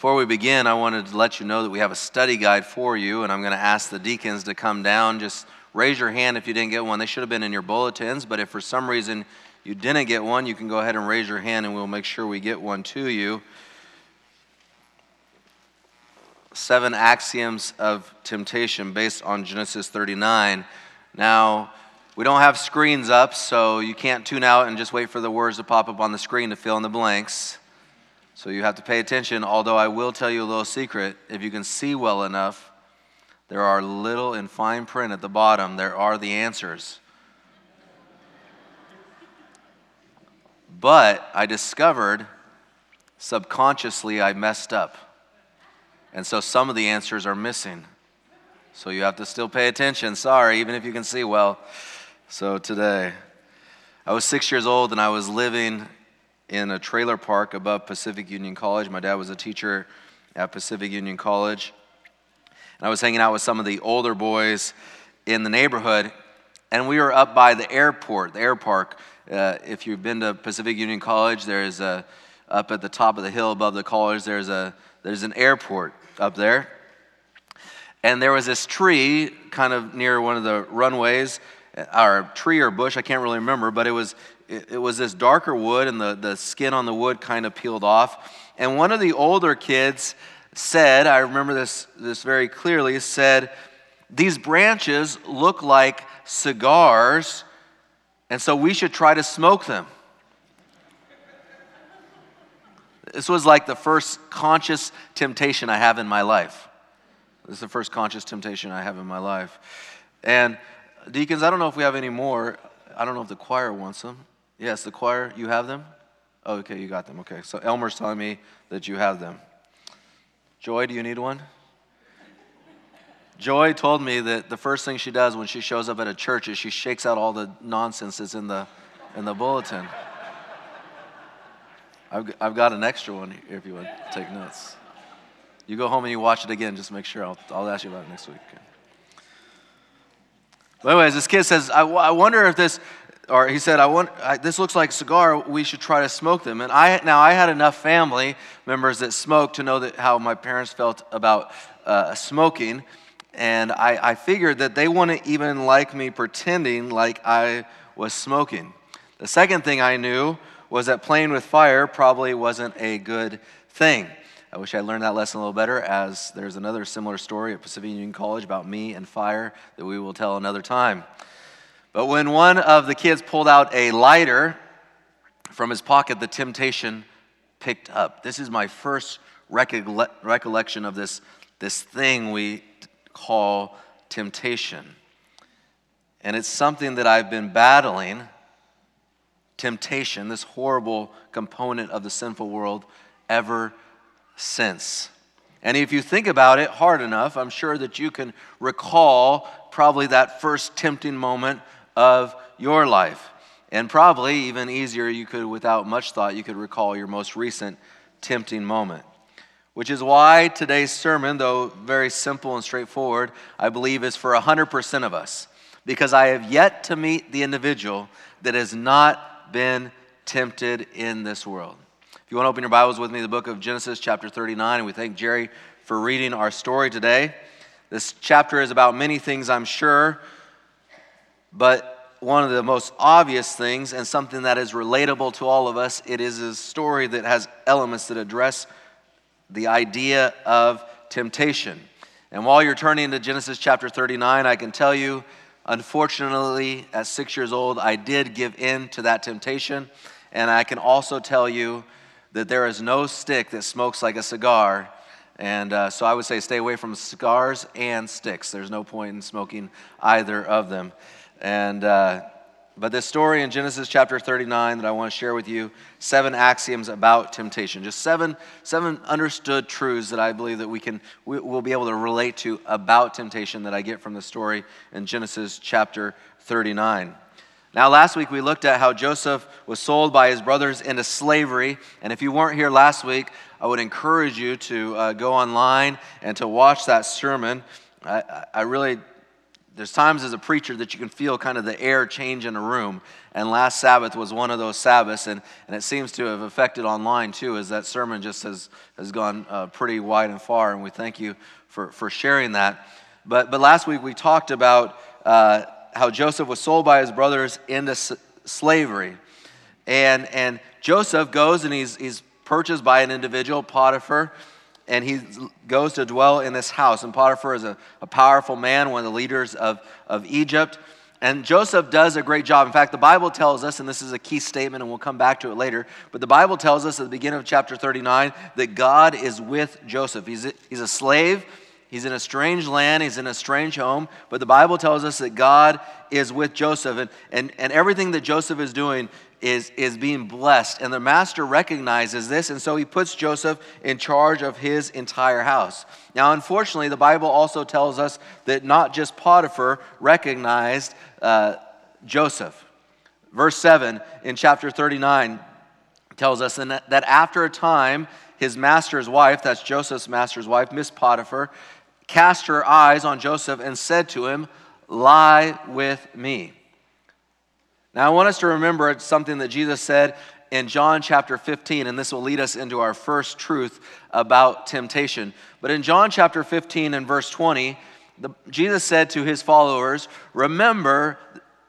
Before we begin, I wanted to let you know that we have a study guide for you, and I'm going to ask the deacons to come down. Just raise your hand if you didn't get one. They should have been in your bulletins, but if for some reason you didn't get one, you can go ahead and raise your hand, and we'll make sure we get one to you. 7 axioms of temptation based on Genesis 39. Now, we don't have screens up, so you can't tune out and just wait for the words to pop up on the screen to fill in the blanks. So you have to pay attention, although I will tell you a little secret. If you can see well enough, there are little in fine print at the bottom. There are the answers. But I discovered subconsciously I messed up. And so some of the answers are missing. So you have to still pay attention. Sorry, even if you can see well. So today, I was 6 years old and I was living in a trailer park above Pacific Union College. My dad was a teacher at Pacific Union College. And I was hanging out with some of the older boys in the neighborhood. And we were up by the airport, the air park. If you've been to Pacific Union College, there's a, up at the top of the hill above the college, there's an airport up there. And there was this tree kind of near one of the runways, or tree or bush, I can't really remember, but it was this darker wood, and the skin on the wood kind of peeled off. And one of the older kids said, I remember this very clearly, said, "These branches look like cigars, and so we should try to smoke them." This was like the first conscious temptation I have in my life. This is the first conscious temptation I have in my life. And deacons, I don't know if we have any more. I don't know if the choir wants them. Yes, the choir, you have them? Oh, okay, you got them. Okay, so Elmer's telling me that you have them. Joy, do you need one? Joy told me that the first thing she does when she shows up at a church is she shakes out all the nonsense that's in the bulletin. I've got an extra one here if you want to take notes. You go home and you watch it again, just to make sure. I'll ask you about it next week. Okay. But anyways, this kid says, I wonder if this, or he said, this looks like a cigar, we should try to smoke them. And I had enough family members that smoked to know that how my parents felt about smoking. And I figured that they wouldn't even like me pretending like I was smoking. The second thing I knew was that playing with fire probably wasn't a good thing. I wish I learned that lesson a little better, as there's another similar story at Pacific Union College about me and fire that we will tell another time. But when one of the kids pulled out a lighter from his pocket, the temptation picked up. This is my first recollection of this thing we call temptation. And it's something that I've been battling. Temptation, this horrible component of the sinful world, ever since. And if you think about it hard enough, I'm sure that you can recall probably that first tempting moment of your life. And probably even easier, you could, without much thought, you could recall your most recent tempting moment. Which is why today's sermon, though very simple and straightforward, I believe is for 100% of us. Because I have yet to meet the individual that has not been tempted in this world. If you want to open your Bibles with me, the book of Genesis chapter 39, and we thank Jerry for reading our story today. This chapter is about many things, I'm sure, but one of the most obvious things, and something that is relatable to all of us, it is a story that has elements that address the idea of temptation. And while you're turning to Genesis chapter 39, I can tell you, unfortunately, at 6 years old, I did give in to that temptation, and I can also tell you that there is no stick that smokes like a cigar, and so I would say stay away from cigars and sticks. There's no point in smoking either of them. And but this story in Genesis chapter 39 that I want to share with you, 7 axioms about temptation, just seven understood truths that I believe that we'll be able to relate to about temptation that I get from the story in Genesis chapter 39. Now, last week we looked at how Joseph was sold by his brothers into slavery, and if you weren't here last week, I would encourage you to go online and to watch that sermon. I really There's times as a preacher that you can feel kind of the air change in a room, and last Sabbath was one of those Sabbaths, and it seems to have affected online too, as that sermon just has gone pretty wide and far, and we thank you for sharing that. But last week we talked about how Joseph was sold by his brothers into slavery, and Joseph goes and he's purchased by an individual, Potiphar, and he goes to dwell in this house. And Potiphar is a powerful man, one of the leaders of Egypt. And Joseph does a great job. In fact, the Bible tells us, and this is a key statement, and we'll come back to it later, but the Bible tells us at the beginning of chapter 39 that God is with Joseph. He's a slave. He's in a strange land. He's in a strange home. But the Bible tells us that God is with Joseph. And everything that Joseph is doing is being blessed, and the master recognizes this, and so he puts Joseph in charge of his entire house. Now, unfortunately, the Bible also tells us that not just Potiphar recognized Joseph. Verse 7 in chapter 39 tells us that after a time, his master's wife, that's Joseph's master's wife, Miss Potiphar, cast her eyes on Joseph and said to him, "Lie with me." Now, I want us to remember something that Jesus said in John chapter 15, and this will lead us into our first truth about temptation. But in John chapter 15 and verse 20, Jesus said to his followers, "Remember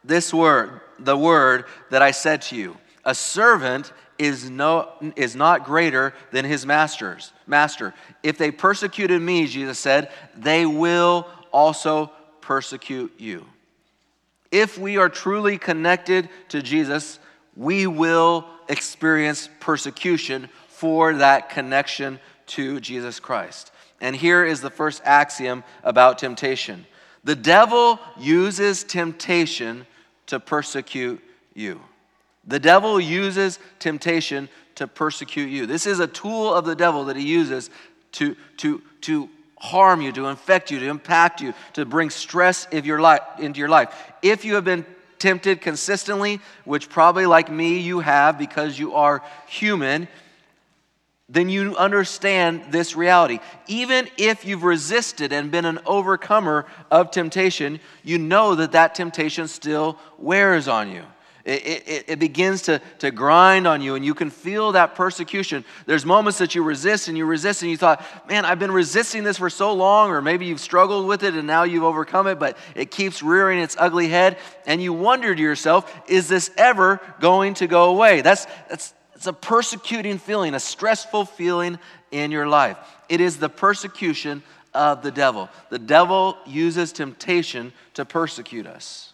this word, the word that I said to you, a servant is not greater than his master. If they persecuted me," Jesus said, "they will also persecute you." If we are truly connected to Jesus, we will experience persecution for that connection to Jesus Christ. And here is the first axiom about temptation. The devil uses temptation to persecute you. The devil uses temptation to persecute you. This is a tool of the devil that he uses to harm you, to infect you, to impact you, to bring stress into your life. If you have been tempted consistently, which probably like me you have because you are human, then you understand this reality. Even if you've resisted and been an overcomer of temptation, you know that temptation still wears on you. It begins to grind on you, and you can feel that persecution. There's moments that you resist and you thought, man, I've been resisting this for so long, or maybe you've struggled with it and now you've overcome it, but it keeps rearing its ugly head, and you wonder to yourself, is this ever going to go away? It's a persecuting feeling, a stressful feeling in your life. It is the persecution of the devil. The devil uses temptation to persecute us.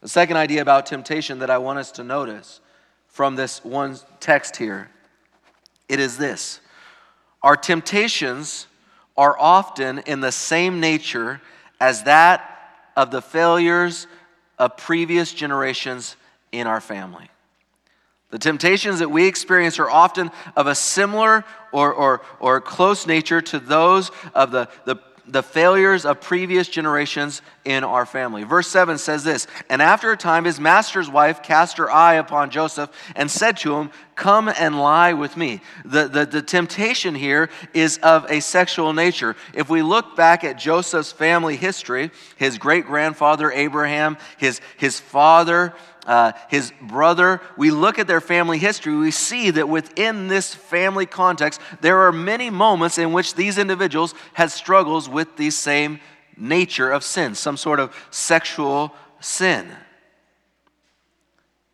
The second idea about temptation that I want us to notice from this one text here, it is this. Our temptations are often in the same nature as that of the failures of previous generations in our family. The temptations that we experience are often of a similar or close nature to those of the failures of previous generations in our family. Verse 7 says this, "And after a time his master's wife cast her eye upon Joseph and said to him, 'Come and lie with me.'" The temptation here is of a sexual nature. If we look back at Joseph's family history, his great-grandfather Abraham, his father, his brother, we look at their family history, we see that within this family context, there are many moments in which these individuals had struggles with the same nature of sin, some sort of sexual sin.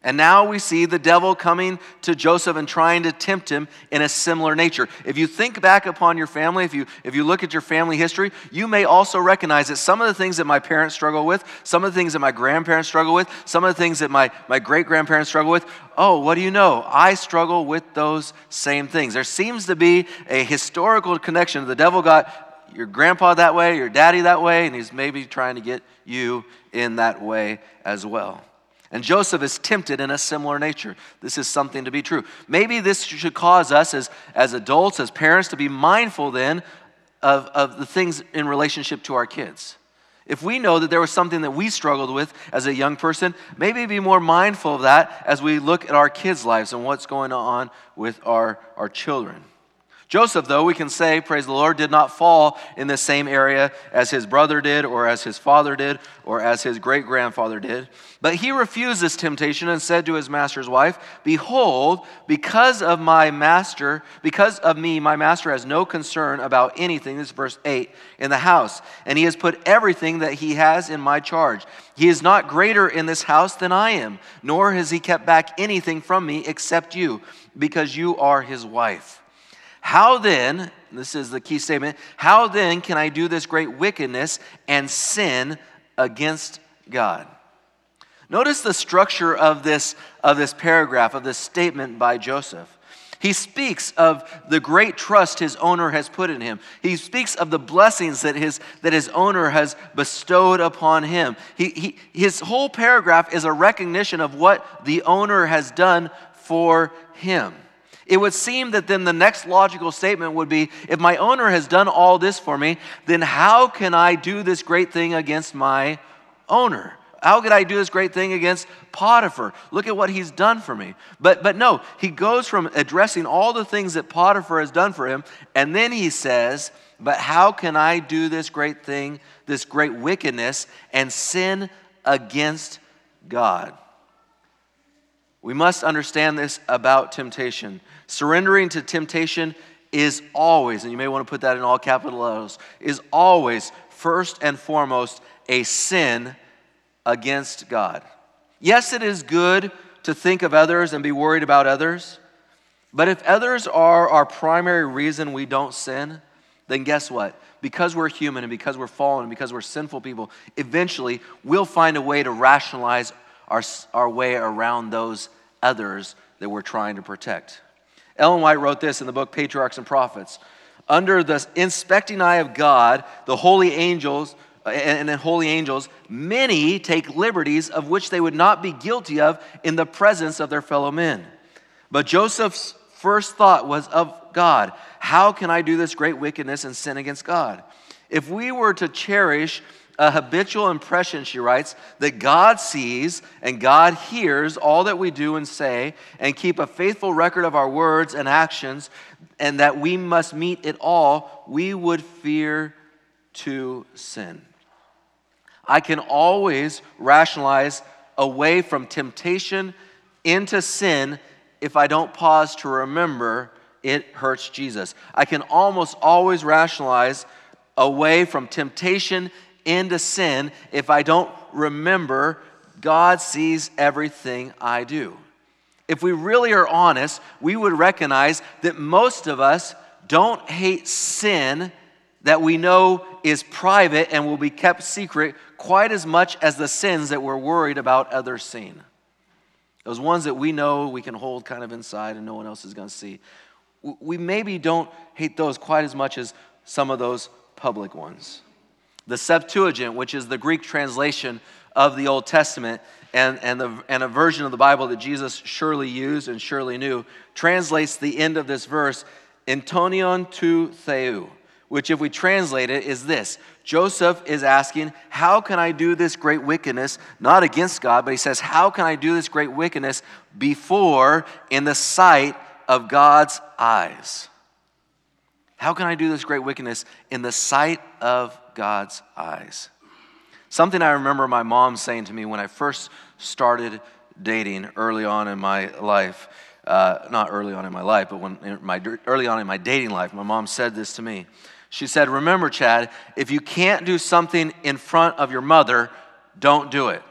And now we see the devil coming to Joseph and trying to tempt him in a similar nature. If you think back upon your family, if you look at your family history, you may also recognize that some of the things that my parents struggle with, some of the things that my grandparents struggle with, some of the things that my great-grandparents struggle with, oh, what do you know? I struggle with those same things. There seems to be a historical connection. The devil got your grandpa that way, your daddy that way, and he's maybe trying to get you in that way as well. And Joseph is tempted in a similar nature. This is something to be true. Maybe this should cause us as adults, as parents, to be mindful then of the things in relationship to our kids. If we know that there was something that we struggled with as a young person, maybe be more mindful of that as we look at our kids' lives and what's going on with our children. Joseph, though, we can say, praise the Lord, did not fall in the same area as his brother did, or as his father did, or as his great-grandfather did. But he refused this temptation and said to his master's wife, "Behold, because of me, my master has no concern about anything," this is verse 8, "in the house, and he has put everything that he has in my charge. He is not greater in this house than I am, nor has he kept back anything from me except you, because you are his wife. How then," this is the key statement, "how then can I do this great wickedness and sin against God?" Notice the structure of this paragraph, of this statement by Joseph. He speaks of the great trust his owner has put in him. He speaks of the blessings that his owner has bestowed upon him. His whole paragraph is a recognition of what the owner has done for him. It would seem that then the next logical statement would be, if my owner has done all this for me, then how can I do this great thing against my owner? How could I do this great thing against Potiphar? Look at what he's done for me. But no, he goes from addressing all the things that Potiphar has done for him, and then he says, but how can I do this great thing, this great wickedness, and sin against God? We must understand this about temptation. Surrendering to temptation is always, and you may want to put that in all capital letters, is always first and foremost a sin against God. Yes, it is good to think of others and be worried about others, but if others are our primary reason we don't sin, then guess what? Because we're human and because we're fallen and because we're sinful people, eventually we'll find a way to rationalize our way around those others that we're trying to protect. Ellen White wrote this in the book Patriarchs and Prophets. Under the inspecting eye of God, the holy angels, many take liberties of which they would not be guilty of in the presence of their fellow men. But Joseph's first thought was of God. How can I do this great wickedness and sin against God? If we were to cherish a habitual impression, she writes, that God sees and God hears all that we do and say, and keep a faithful record of our words and actions, and that we must meet it all, we would fear to sin. I can always rationalize away from temptation into sin if I don't pause to remember it hurts Jesus. I can almost always rationalize away from temptation into sin if I don't remember God sees everything I do. If we really are honest, we would recognize that most of us don't hate sin that we know is private and will be kept secret quite as much as the sins that we're worried about others seeing. Those ones that we know we can hold kind of inside and no one else is going to see. We maybe don't hate those quite as much as some of those public ones. The Septuagint, which is the Greek translation of the Old Testament and a version of the Bible that Jesus surely used and surely knew, translates the end of this verse, Antonion tu theu, which if we translate it is this. Joseph is asking, how can I do this great wickedness, not against God, but he says, how can I do this great wickedness before in the sight of God's eyes? How can I do this great wickedness in the sight of God's eyes? Something I remember my mom saying to me when I first started dating early on in my life, early on in my dating life, my mom said this to me. She said, remember, Chad, if you can't do something in front of your mother, don't do it.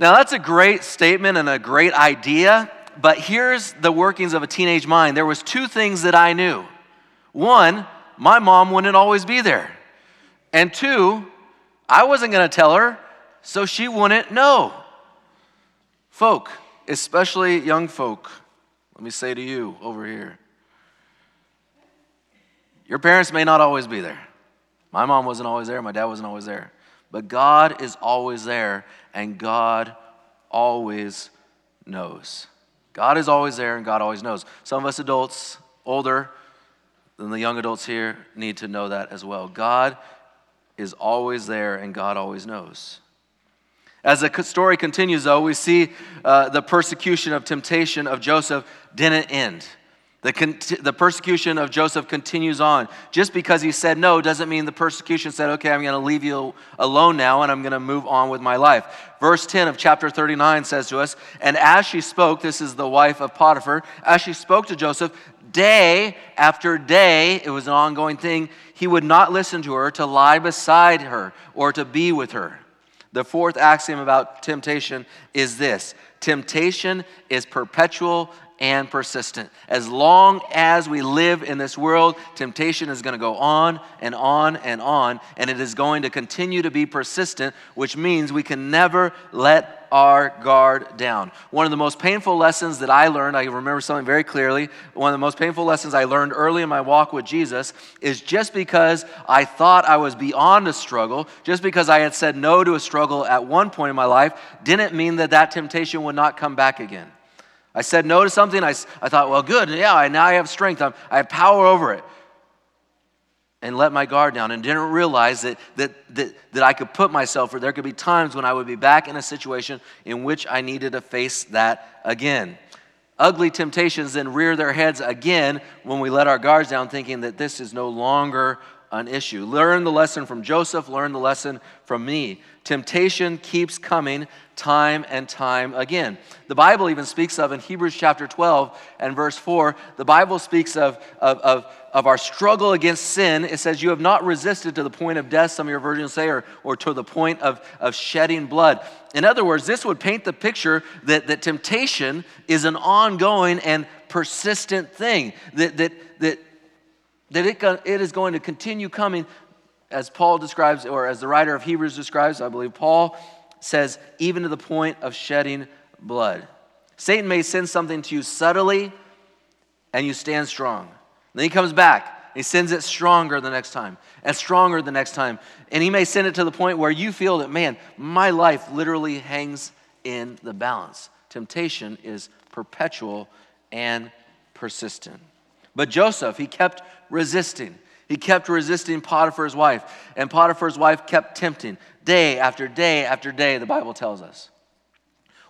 Now, that's a great statement and a great idea. But here's the workings of a teenage mind. There was two things that I knew. One, my mom wouldn't always be there. And two, I wasn't going to tell her, so she wouldn't know. Folk, especially young folk, let me say to you over here, your parents may not always be there. My mom wasn't always there. My dad wasn't always there. But God is always there, and God always knows. God is always there and God always knows. Some of us adults, older than the young adults here, need to know that as well. God is always there and God always knows. As the story continues, though, we see the persecution of temptation of Joseph didn't end. The persecution of Joseph continues on. Just because he said no doesn't mean the persecution said, okay, I'm going to leave you alone now and I'm going to move on with my life. Verse 10 of chapter 39 says to us, and as she spoke, this is the wife of Potiphar, as she spoke to Joseph, day after day, it was an ongoing thing, he would not listen to her to lie beside her or to be with her. The fourth axiom about temptation is this: temptation is perpetual and persistent. As long as we live in this world, temptation is going to go on and on and on, and it is going to continue to be persistent, which means we can never let our guard down. One of the most painful lessons that I learned, I remember something very clearly, one of the most painful lessons I learned early in my walk with Jesus is just because I thought I was beyond a struggle, just because I had said no to a struggle at one point in my life, didn't mean that that temptation would not come back again. I said no to something, I thought, well, good, yeah, now I have strength, I have power over it, and let my guard down and didn't realize that I could put myself, or there could be times when I would be back in a situation in which I needed to face that again. Ugly temptations then rear their heads again when we let our guards down, thinking that this is no longer an issue. Learn the lesson from Joseph, learn the lesson from me. Temptation keeps coming time and time again. The Bible even speaks of, in Hebrews chapter 12 and verse 4, the Bible speaks of our struggle against sin. It says, you have not resisted to the point of death, some of your versions say, or to the point of shedding blood. In other words, this would paint the picture that temptation is an ongoing and persistent thing, that it is going to continue coming, as Paul describes, or as the writer of Hebrews describes, I believe Paul says, even to the point of shedding blood. Satan may send something to you subtly, and you stand strong. Then he comes back, and he sends it stronger the next time, and stronger the next time. And he may send it to the point where you feel that, man, my life literally hangs in the balance. Temptation is perpetual and persistent. But Joseph, he kept resisting. He kept resisting Potiphar's wife, and Potiphar's wife kept tempting day after day after day, the Bible tells us.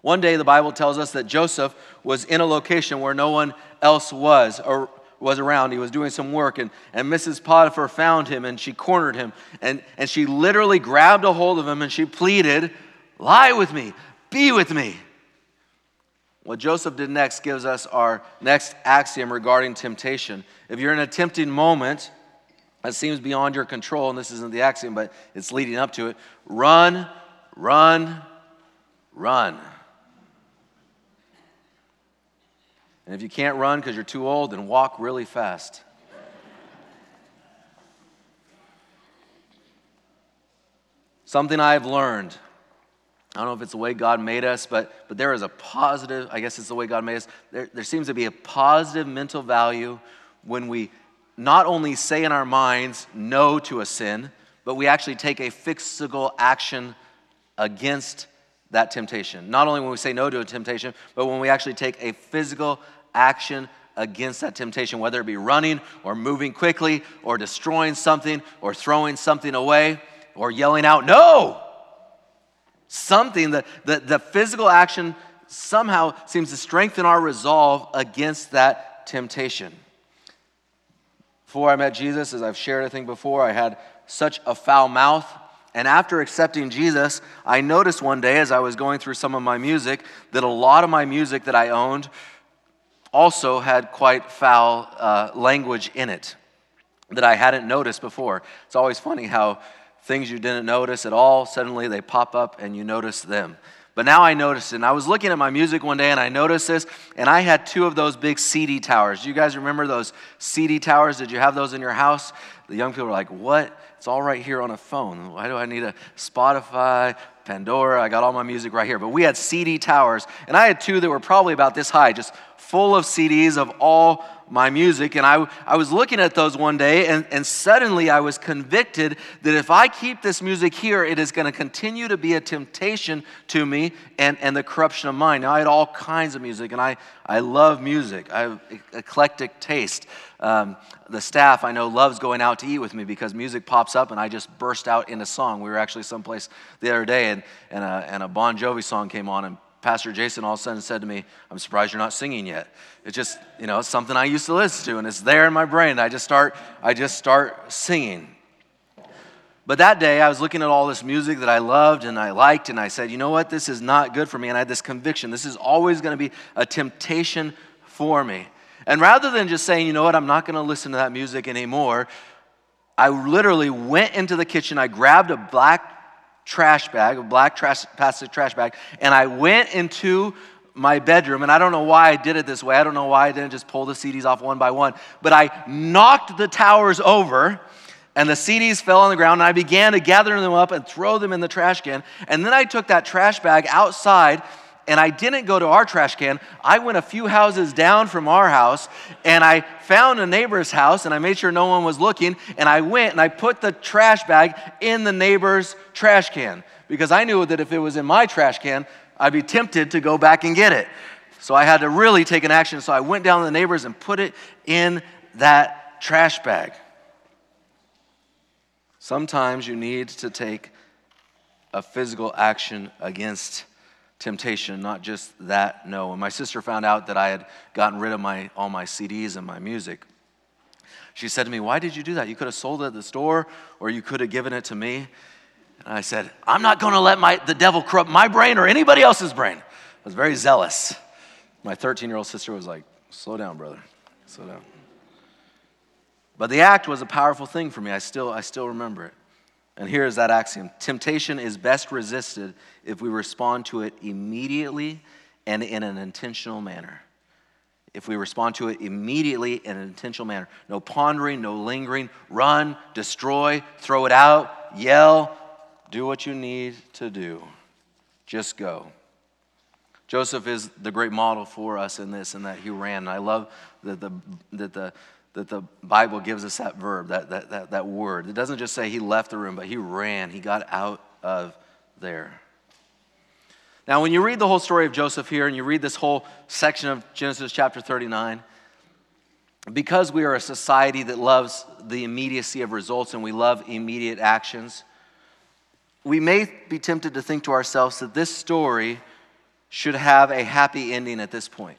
One day, the Bible tells us that Joseph was in a location where no one else was or was around. He was doing some work, and Mrs. Potiphar found him, and she cornered him, and she literally grabbed a hold of him, and she pleaded, lie with me, be with me. What Joseph did next gives us our next axiom regarding temptation. If you're in a tempting moment that seems beyond your control, and this isn't the axiom, but it's leading up to it, run, run, run. And if you can't run because you're too old, then walk really fast. Something I've learned, I don't know if it's the way God made us, but there is a positive, I guess it's the way God made us, there seems to be a positive mental value when we not only say in our minds no to a sin, but we actually take a physical action against that temptation. Not only when we say no to a temptation, but when we actually take a physical action against that temptation, whether it be running or moving quickly or destroying something or throwing something away or yelling out, no! Something, the physical action somehow seems to strengthen our resolve against that temptation. Before I met Jesus, as I've shared, I think before, I had such a foul mouth. And after accepting Jesus, I noticed one day as I was going through some of my music that a lot of my music that I owned also had quite foul language in it that I hadn't noticed before. It's always funny how things you didn't notice at all, suddenly they pop up and you notice them. But now I noticed it. And I was looking at my music one day and I noticed this, and I had two of those big CD towers. Do you guys remember those CD towers? Did you have those in your house? The young people were like, what? It's all right here on a phone. Why do I need a Spotify, Pandora? I got all my music right here. But we had CD towers, and I had two that were probably about this high, just full of CDs of all my music, and I was looking at those one day, and suddenly I was convicted that if I keep this music here, it is going to continue to be a temptation to me and the corruption of mine. Now, I had all kinds of music, and I love music. I have eclectic taste. The staff I know loves going out to eat with me because music pops up, and I just burst out into song. We were actually someplace the other day, and a Bon Jovi song came on, and Pastor Jason all of a sudden said to me, I'm surprised you're not singing yet. It's just, you know, something I used to listen to, and it's there in my brain. I just start singing. But that day, I was looking at all this music that I loved and I liked, and I said, you know what? This is not good for me. And I had this conviction. This is always going to be a temptation for me. And rather than just saying, you know what? I'm not going to listen to that music anymore, I literally went into the kitchen. I grabbed a black plastic trash bag, and I went into my bedroom, and I don't know why I did it this way. I don't know why I didn't just pull the CDs off one by one, but I knocked the towers over, and the CDs fell on the ground, and I began to gather them up and throw them in the trash can, and then I took that trash bag outside, and I didn't go to our trash can. I went a few houses down from our house, and I found a neighbor's house, and I made sure no one was looking, and I went and I put the trash bag in the neighbor's trash can because I knew that if it was in my trash can, I'd be tempted to go back and get it. So I had to really take an action. So I went down to the neighbor's and put it in that trash bag. Sometimes you need to take a physical action against temptation, not just that no. When my sister found out that I had gotten rid of all my CDs and my music, she said to me, why did you do that? You could have sold it at the store, or you could have given it to me. And I said, I'm not going to let the devil corrupt my brain or anybody else's brain. I was very zealous. My 13-year-old sister was like, slow down, brother, slow down. But the act was a powerful thing for me. I still remember it. And here is that axiom. Temptation is best resisted if we respond to it immediately and in an intentional manner. If we respond to it immediately in an intentional manner. No pondering, no lingering. Run, destroy, throw it out, yell. Do what you need to do. Just go. Joseph is the great model for us in this, and that he ran. And I love that the Bible gives us that verb, that word. It doesn't just say he left the room, but he ran. He got out of there. Now, when you read the whole story of Joseph here, and you read this whole section of Genesis chapter 39, because we are a society that loves the immediacy of results and we love immediate actions, we may be tempted to think to ourselves that this story should have a happy ending at this point.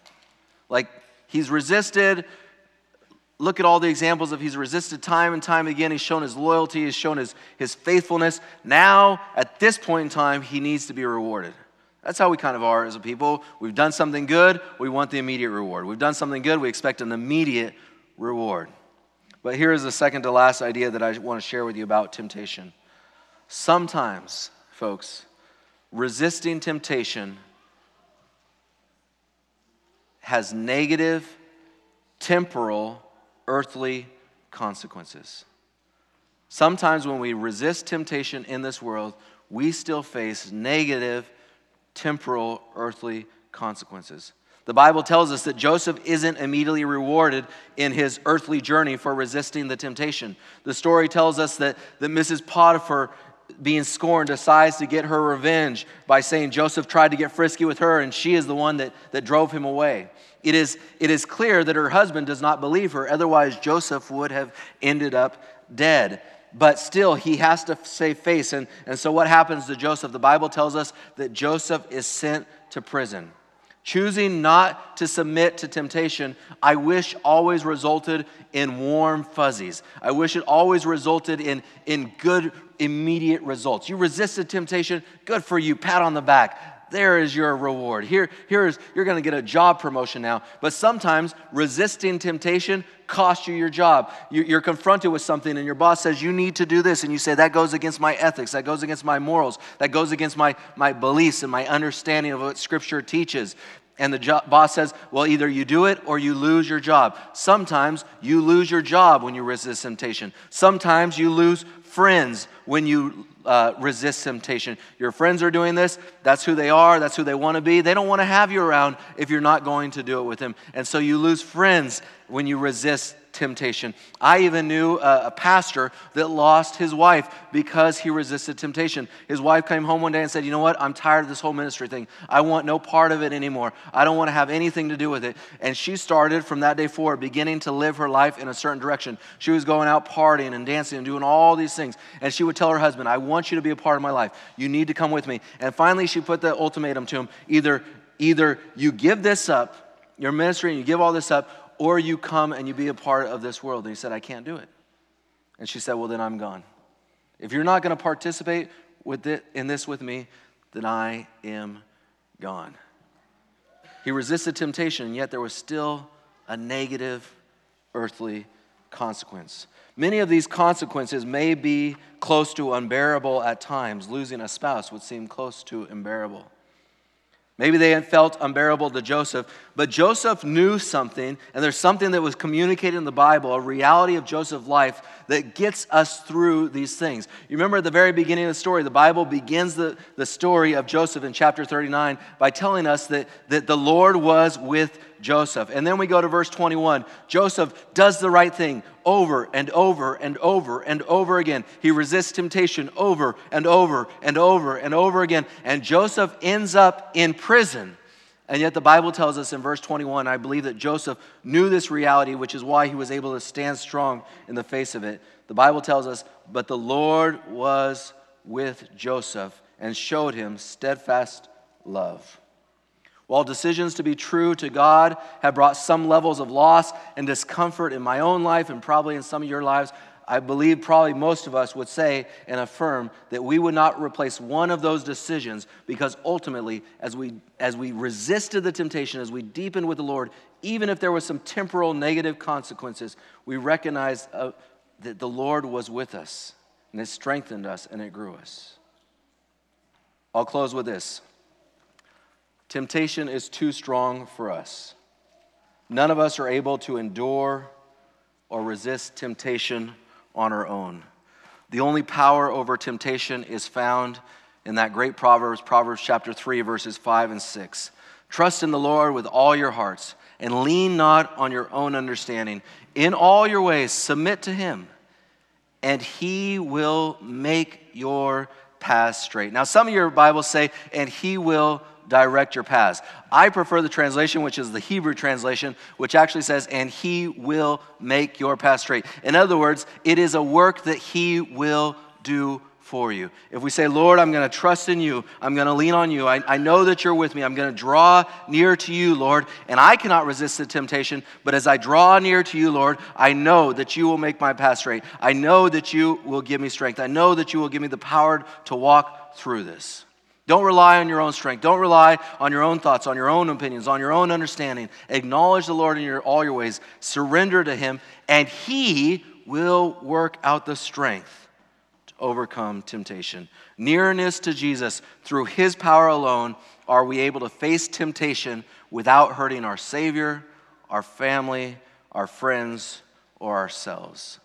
Like, he's resisted. Look at all the examples of he's resisted time and time again. He's shown his loyalty. He's shown his faithfulness. Now, at this point in time, he needs to be rewarded. That's how we kind of are as a people. We've done something good. We want the immediate reward. We've done something good. We expect an immediate reward. But here is the second to last idea that I want to share with you about temptation. Sometimes, folks, resisting temptation has negative, temporal, earthly consequences. Sometimes when we resist temptation in this world, we still face negative, temporal, earthly consequences. The Bible tells us that Joseph isn't immediately rewarded in his earthly journey for resisting the temptation. The story tells us that Mrs. Potiphar, being scorned, decides to get her revenge by saying Joseph tried to get frisky with her, and she is the one that drove him away. It is clear that her husband does not believe her, otherwise Joseph would have ended up dead. But still, he has to save face. And so what happens to Joseph? The Bible tells us that Joseph is sent to prison. Choosing not to submit to temptation, I wish always resulted in warm fuzzies. I wish it always resulted in good immediate results. You resisted temptation, good for you, pat on the back. There is your reward. Here is you're going to get a job promotion now. But sometimes resisting temptation costs you your job. You're confronted with something and your boss says you need to do this, and you say that goes against my ethics, that goes against my morals, that goes against my beliefs and my understanding of what Scripture teaches. And the boss says, well, either you do it or you lose your job. Sometimes you lose your job when you resist temptation. Sometimes you lose friends when you resist temptation. Your friends are doing this. That's who they are. That's who they want to be. They don't want to have you around if you're not going to do it with them. And so you lose friends when you resist temptation. I even knew a pastor that lost his wife because he resisted temptation. His wife came home one day and said, you know what? I'm tired of this whole ministry thing. I want no part of it anymore. I don't want to have anything to do with it. And she started from that day forward beginning to live her life in a certain direction. She was going out partying and dancing and doing all these things. And she would tell her husband, I want you to be a part of my life. You need to come with me. And finally, she put the ultimatum to him. Either you give this up, your ministry, and you give all this up, or you come and you be a part of this world. And he said, I can't do it. And she said, well, then I'm gone. If you're not going to participate in this with me, then I am gone. He resisted temptation, and yet there was still a negative earthly consequence. Many of these consequences may be close to unbearable at times. Losing a spouse would seem close to unbearable. Maybe they felt unbearable to Joseph, but Joseph knew something, and there's something that was communicated in the Bible, a reality of Joseph's life that gets us through these things. You remember at the very beginning of the story, the Bible begins the story of Joseph in chapter 39 by telling us that the Lord was with Joseph. And then we go to verse 21. Joseph does the right thing over and over and over and over again. He resists temptation over and over and over and over again. And Joseph ends up in prison. And yet the Bible tells us in verse 21, I believe that Joseph knew this reality, which is why he was able to stand strong in the face of it. The Bible tells us, but the Lord was with Joseph and showed him steadfast love. While decisions to be true to God have brought some levels of loss and discomfort in my own life and probably in some of your lives, I believe probably most of us would say and affirm that we would not replace one of those decisions, because ultimately, as we resisted the temptation, as we deepened with the Lord, even if there was some temporal negative consequences, we recognized that the Lord was with us, and it strengthened us and it grew us. I'll close with this. Temptation is too strong for us. None of us are able to endure or resist temptation on our own. The only power over temptation is found in that great Proverbs chapter 3, verses 5 and 6. Trust in the Lord with all your hearts and lean not on your own understanding. In all your ways, submit to him, and he will make your path straight. Now, some of your Bibles say, and he will direct your paths. I prefer the translation, which is the Hebrew translation, which actually says, and he will make your path straight. In other words, it is a work that he will do for you. If we say, Lord, I'm going to trust in you, I'm going to lean on you, I know that you're with me, I'm going to draw near to you, Lord, and I cannot resist the temptation, but as I draw near to you, Lord, I know that you will make my path straight. I know that you will give me strength. I know that you will give me the power to walk through this. Don't rely on your own strength. Don't rely on your own thoughts, on your own opinions, on your own understanding. Acknowledge the Lord in all your ways. Surrender to him, and he will work out the strength to overcome temptation. Nearness to Jesus, through his power alone, are we able to face temptation without hurting our Savior, our family, our friends, or ourselves.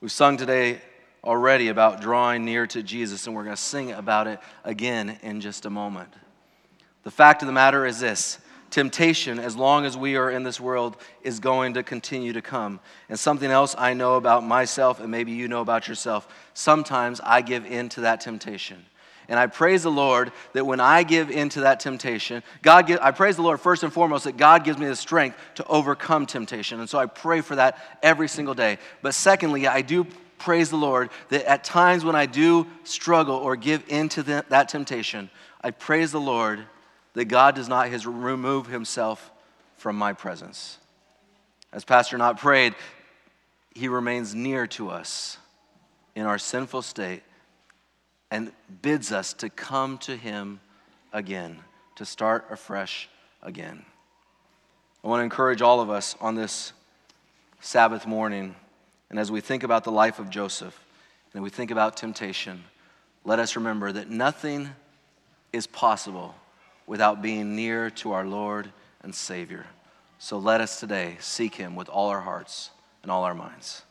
We've sung today already about drawing near to Jesus, and we're going to sing about it again in just a moment. The fact of the matter is this: temptation, as long as we are in this world, is going to continue to come. And something else I know about myself, and maybe you know about yourself, sometimes I give in to that temptation. And I praise the Lord that when I give in to that temptation, I praise the Lord first and foremost that God gives me the strength to overcome temptation. And so I pray for that every single day. But secondly, I do praise the Lord that at times when I do struggle or give into that temptation, I praise the Lord that God does not remove himself from my presence. As Pastor Knott prayed, he remains near to us in our sinful state and bids us to come to him again, to start afresh again. I want to encourage all of us on this Sabbath morning, and as we think about the life of Joseph and we think about temptation, let us remember that nothing is possible without being near to our Lord and Savior. So let us today seek him with all our hearts and all our minds.